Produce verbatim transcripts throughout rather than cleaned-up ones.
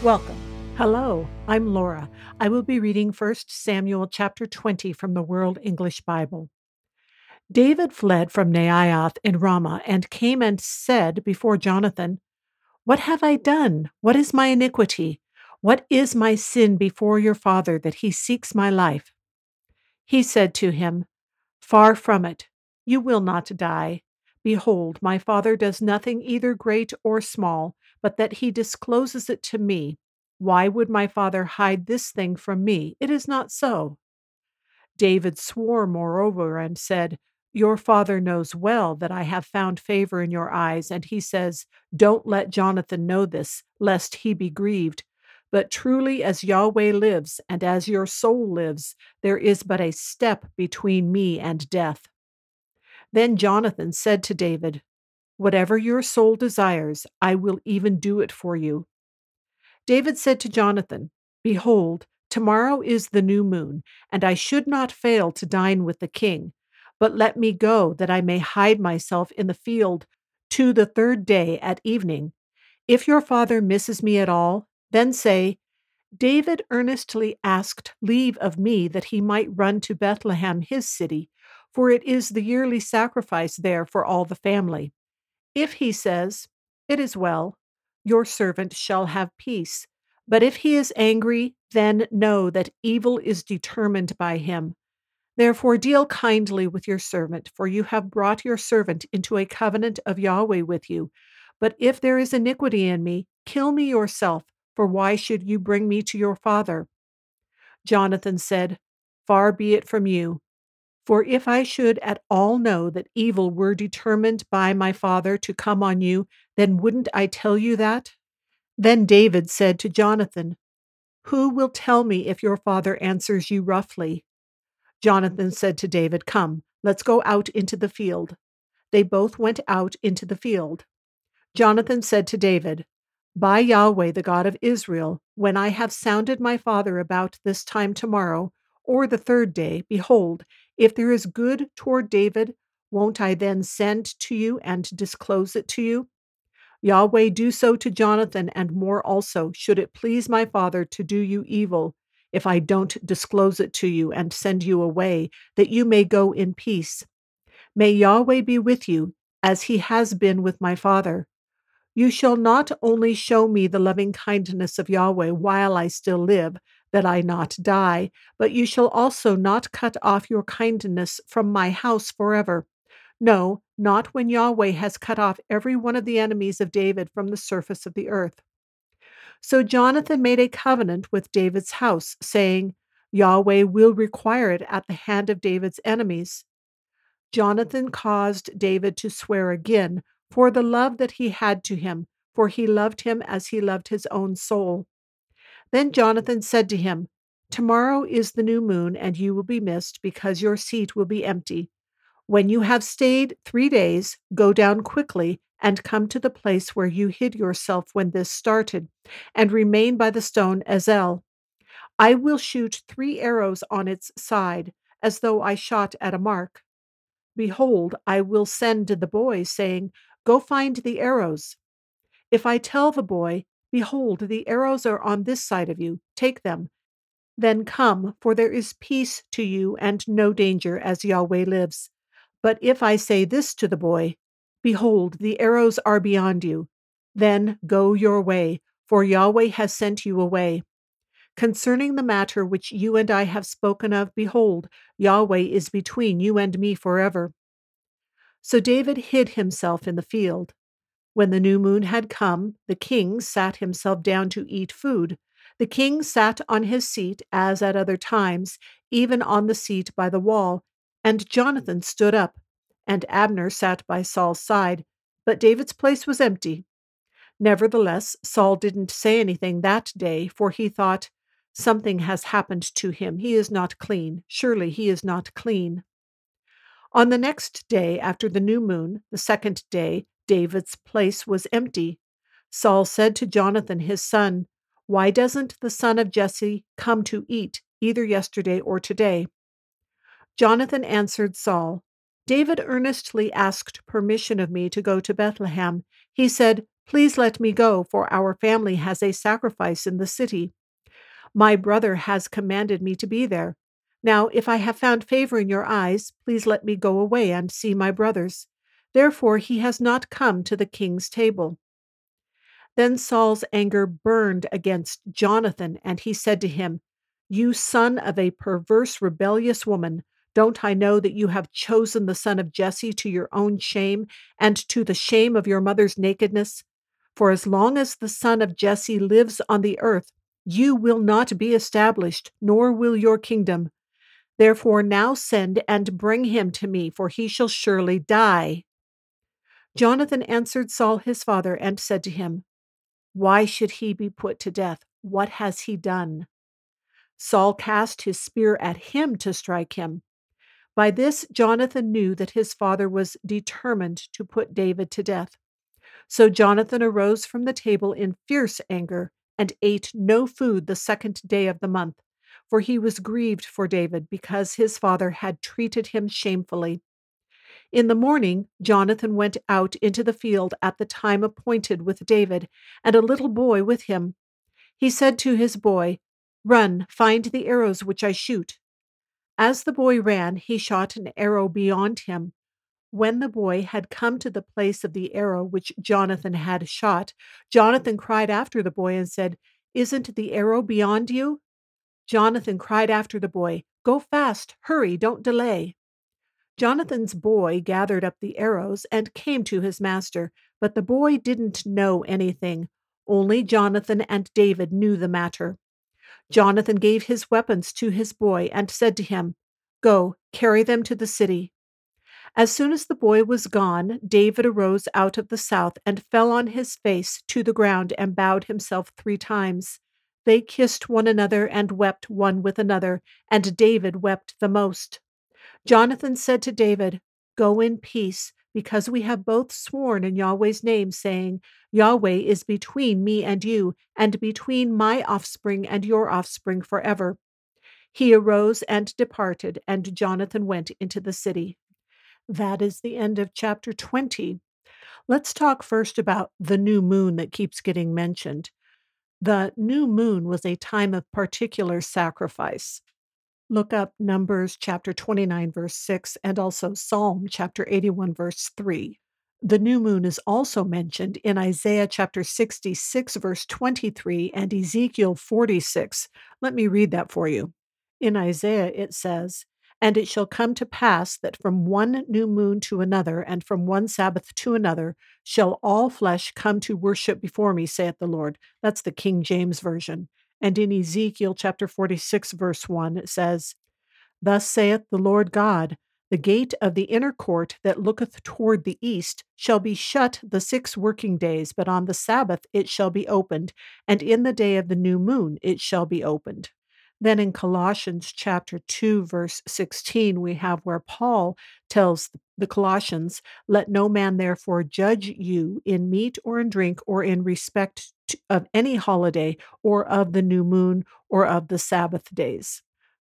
Welcome. Hello, I'm Laura. I will be reading First Samuel chapter twenty from the World English Bible. David fled from Naioth in Ramah and came and said before Jonathan, "What have I done? What is my iniquity? What is my sin before your father that he seeks my life?" He said to him, "Far from it. You will not die. Behold, my father does nothing either great or small, but that he discloses it to me. Why would my father hide this thing from me? It is not so." David swore moreover and said, "Your father knows well that I have found favor in your eyes, and he says, 'Don't let Jonathan know this, lest he be grieved.' But truly as Yahweh lives, and as your soul lives, there is but a step between me and death." Then Jonathan said to David, "Whatever your soul desires, I will even do it for you." David said to Jonathan, "Behold, tomorrow is the new moon, and I should not fail to dine with the king. But let me go, that I may hide myself in the field to the third day at evening. If your father misses me at all, then say, 'David earnestly asked leave of me that he might run to Bethlehem, his city, for it is the yearly sacrifice there for all the family.' If he says, 'It is well,' your servant shall have peace. But if he is angry, then know that evil is determined by him. Therefore deal kindly with your servant, for you have brought your servant into a covenant of Yahweh with you. But if there is iniquity in me, kill me yourself, for why should you bring me to your father?" Jonathan said, "Far be it from you. For if I should at all know that evil were determined by my father to come on you, then wouldn't I tell you that?" Then David said to Jonathan, "Who will tell me if your father answers you roughly?" Jonathan said to David, "Come, let's go out into the field." They both went out into the field. Jonathan said to David, "By Yahweh, the God of Israel, when I have sounded my father about this time tomorrow, or the third day, behold, if there is good toward David, won't I then send to you and disclose it to you? Yahweh, do so to Jonathan and more also, should it please my father to do you evil, if I don't disclose it to you and send you away, that you may go in peace. May Yahweh be with you, as he has been with my father. You shall not only show me the loving kindness of Yahweh while I still live, that I not die, but you shall also not cut off your kindness from my house forever. No, not when Yahweh has cut off every one of the enemies of David from the surface of the earth." So Jonathan made a covenant with David's house, saying, "Yahweh will require it at the hand of David's enemies." Jonathan caused David to swear again, for the love that he had to him, for he loved him as he loved his own soul. Then Jonathan said to him, "Tomorrow is the new moon, and you will be missed, because your seat will be empty. When you have stayed three days, go down quickly and come to the place where you hid yourself when this started, and remain by the stone Ezel. I will shoot three arrows on its side, as though I shot at a mark. Behold, I will send to the boy, saying, 'Go find the arrows.' If I tell the boy, 'Behold, the arrows are on this side of you, take them,' then come, for there is peace to you and no danger, as Yahweh lives. But if I say this to the boy, 'Behold, the arrows are beyond you,' then go your way, for Yahweh has sent you away. Concerning the matter which you and I have spoken of, behold, Yahweh is between you and me forever." So David hid himself in the field. When the new moon had come, the king sat himself down to eat food. The king sat on his seat, as at other times, even on the seat by the wall, and Jonathan stood up, and Abner sat by Saul's side, but David's place was empty. Nevertheless, Saul didn't say anything that day, for he thought, something has happened to him. He is not clean. Surely he is not clean. On the next day, after the new moon, the second day, David's place was empty. Saul said to Jonathan, his son, why doesn't the son of Jesse come to eat, either yesterday or today? Jonathan answered Saul, David earnestly asked permission of me to go to Bethlehem. He said, please let me go, for our family has a sacrifice in the city. My brother has commanded me to be there. Now, if I have found favor in your eyes, please let me go away and see my brothers. Therefore, he has not come to the king's table. Then Saul's anger burned against Jonathan, and he said to him, you son of a perverse, rebellious woman, don't I know that you have chosen the son of Jesse to your own shame and to the shame of your mother's nakedness? For as long as the son of Jesse lives on the earth, you will not be established, nor will your kingdom. Therefore now send and bring him to me, for he shall surely die. Jonathan answered Saul his father and said to him, why should he be put to death? What has he done? Saul cast his spear at him to strike him. By this Jonathan knew that his father was determined to put David to death. So Jonathan arose from the table in fierce anger, and ate no food the second day of the month, for he was grieved for David because his father had treated him shamefully. In the morning, Jonathan went out into the field at the time appointed with David, and a little boy with him. He said to his boy, run, find the arrows which I shoot. As the boy ran, he shot an arrow beyond him. When the boy had come to the place of the arrow which Jonathan had shot, Jonathan cried after the boy and said, isn't the arrow beyond you? Jonathan cried after the boy, go fast, hurry, don't delay. Jonathan's boy gathered up the arrows and came to his master, but the boy didn't know anything. Only Jonathan and David knew the matter. Jonathan gave his weapons to his boy and said to him, go, carry them to the city. As soon as the boy was gone, David arose out of the south and fell on his face to the ground and bowed himself three times. They kissed one another and wept one with another, and David wept the most. Jonathan said to David, go in peace, because we have both sworn in Yahweh's name, saying, Yahweh is between me and you, and between my offspring and your offspring forever. He arose and departed, and Jonathan went into the city. That is the end of chapter twenty. Let's talk first about the new moon that keeps getting mentioned. The new moon was a time of particular sacrifice. Look up Numbers chapter twenty-nine, verse six, and also Psalm chapter eighty-one, verse three. The new moon is also mentioned in Isaiah chapter sixty-six, verse twenty-three, and Ezekiel forty-six. Let me read that for you. In Isaiah it says, and it shall come to pass that from one new moon to another, and from one Sabbath to another, shall all flesh come to worship before me, saith the Lord. That's the King James Version. And in Ezekiel chapter forty-six, verse one, it says, thus saith the Lord God, the gate of the inner court that looketh toward the east shall be shut the six working days, but on the Sabbath it shall be opened, and in the day of the new moon it shall be opened. Then in Colossians chapter two, verse sixteen, we have where Paul tells the Colossians, let no man therefore judge you in meat or in drink or in respect of any holiday or of the new moon or of the Sabbath days.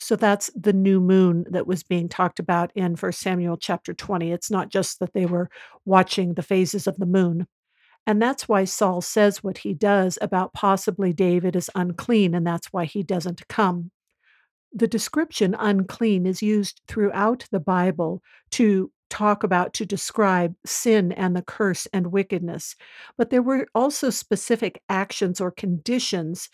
So that's the new moon that was being talked about in First Samuel chapter twenty. It's not just that they were watching the phases of the moon. And that's why Saul says what he does about possibly David is unclean, and that's why he doesn't come. The description unclean is used throughout the Bible to talk about, to describe sin and the curse and wickedness. But there were also specific actions or conditions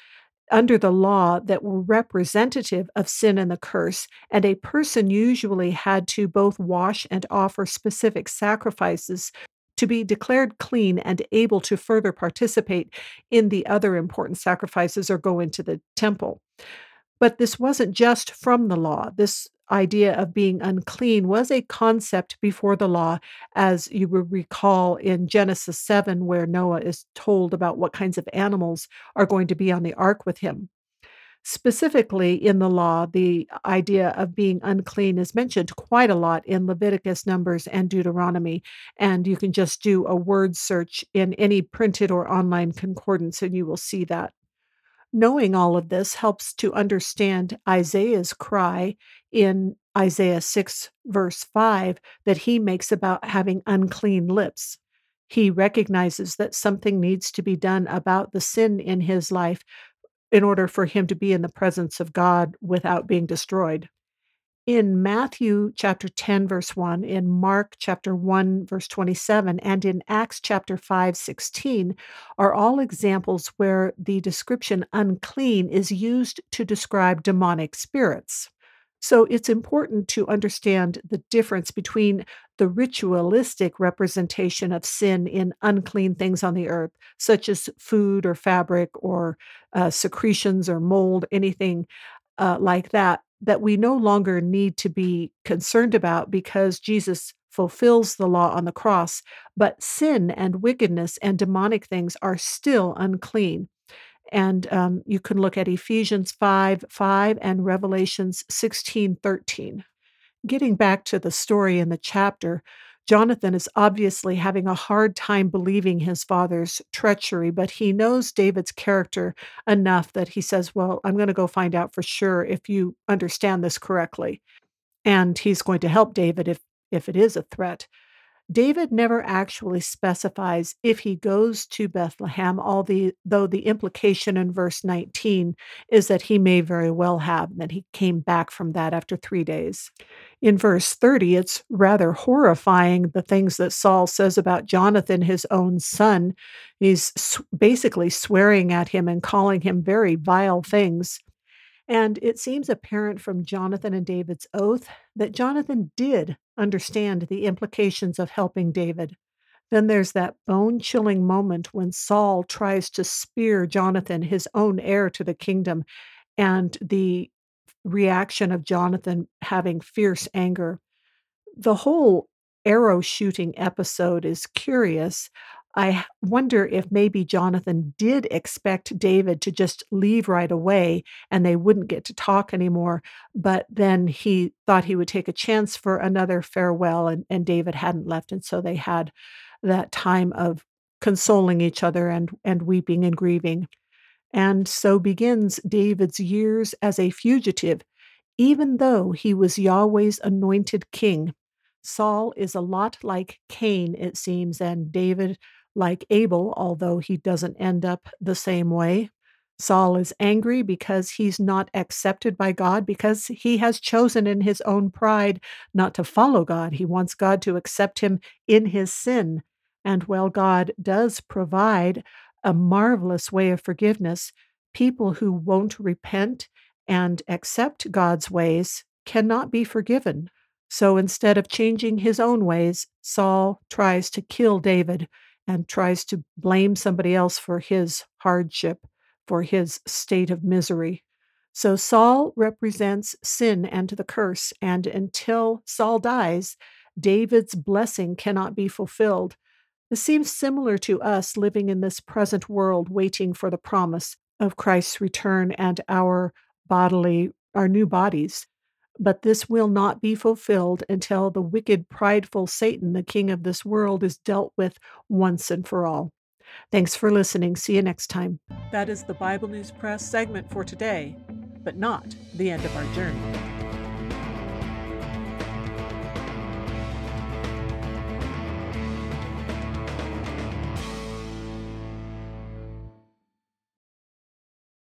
under the law that were representative of sin and the curse, and a person usually had to both wash and offer specific sacrifices to be declared clean and able to further participate in the other important sacrifices or go into the temple. But this wasn't just from the law. This idea of being unclean was a concept before the law, as you will recall in Genesis seven, where Noah is told about what kinds of animals are going to be on the ark with him. Specifically in the law, the idea of being unclean is mentioned quite a lot in Leviticus, Numbers, and Deuteronomy, and you can just do a word search in any printed or online concordance, and you will see that. Knowing all of this helps to understand Isaiah's cry in Isaiah six, verse five, that he makes about having unclean lips. He recognizes that something needs to be done about the sin in his life in order for him to be in the presence of God without being destroyed. In Matthew chapter ten, verse one, in Mark chapter one, verse twenty-seven, and in Acts chapter five, sixteen, are all examples where the description unclean is used to describe demonic spirits. So it's important to understand the difference between the ritualistic representation of sin in unclean things on the earth, such as food or fabric or uh, secretions or mold, anything uh, like that, that we no longer need to be concerned about because Jesus fulfills the law on the cross. But sin and wickedness and demonic things are still unclean. And um, you can look at Ephesians five, five and Revelations sixteen, thirteen. Getting back to the story in the chapter, Jonathan is obviously having a hard time believing his father's treachery, but he knows David's character enough that he says, well, I'm going to go find out for sure if you understand this correctly. And he's going to help David if, if it is a threat. David never actually specifies if he goes to Bethlehem, although the implication in verse nineteen is that he may very well have, and that he came back from that after three days. In verse thirty, it's rather horrifying, the things that Saul says about Jonathan, his own son. He's basically swearing at him and calling him very vile things. And it seems apparent from Jonathan and David's oath that Jonathan did understand the implications of helping David. Then there's that bone-chilling moment when Saul tries to spear Jonathan, his own heir to the kingdom, and the reaction of Jonathan having fierce anger. The whole arrow shooting episode is curious. I wonder if maybe Jonathan did expect David to just leave right away and they wouldn't get to talk anymore, but then he thought he would take a chance for another farewell, and, and David hadn't left, and so they had that time of consoling each other and, and weeping and grieving. And so begins David's years as a fugitive, even though he was Yahweh's anointed king. Saul is a lot like Cain, it seems, and David like Abel, although he doesn't end up the same way. Saul is angry because he's not accepted by God, because he has chosen in his own pride not to follow God. He wants God to accept him in his sin. And while God does provide a marvelous way of forgiveness, people who won't repent and accept God's ways cannot be forgiven. So instead of changing his own ways, Saul tries to kill David and tries to blame somebody else for his hardship, for his state of misery. So Saul represents sin and the curse, and until Saul dies, David's blessing cannot be fulfilled. This seems similar to us living in this present world, waiting for the promise of Christ's return and our bodily, our new bodies. But this will not be fulfilled until the wicked, prideful Satan, the king of this world, is dealt with once and for all. Thanks for listening. See you next time. That is the Bible News Press segment for today, but not the end of our journey.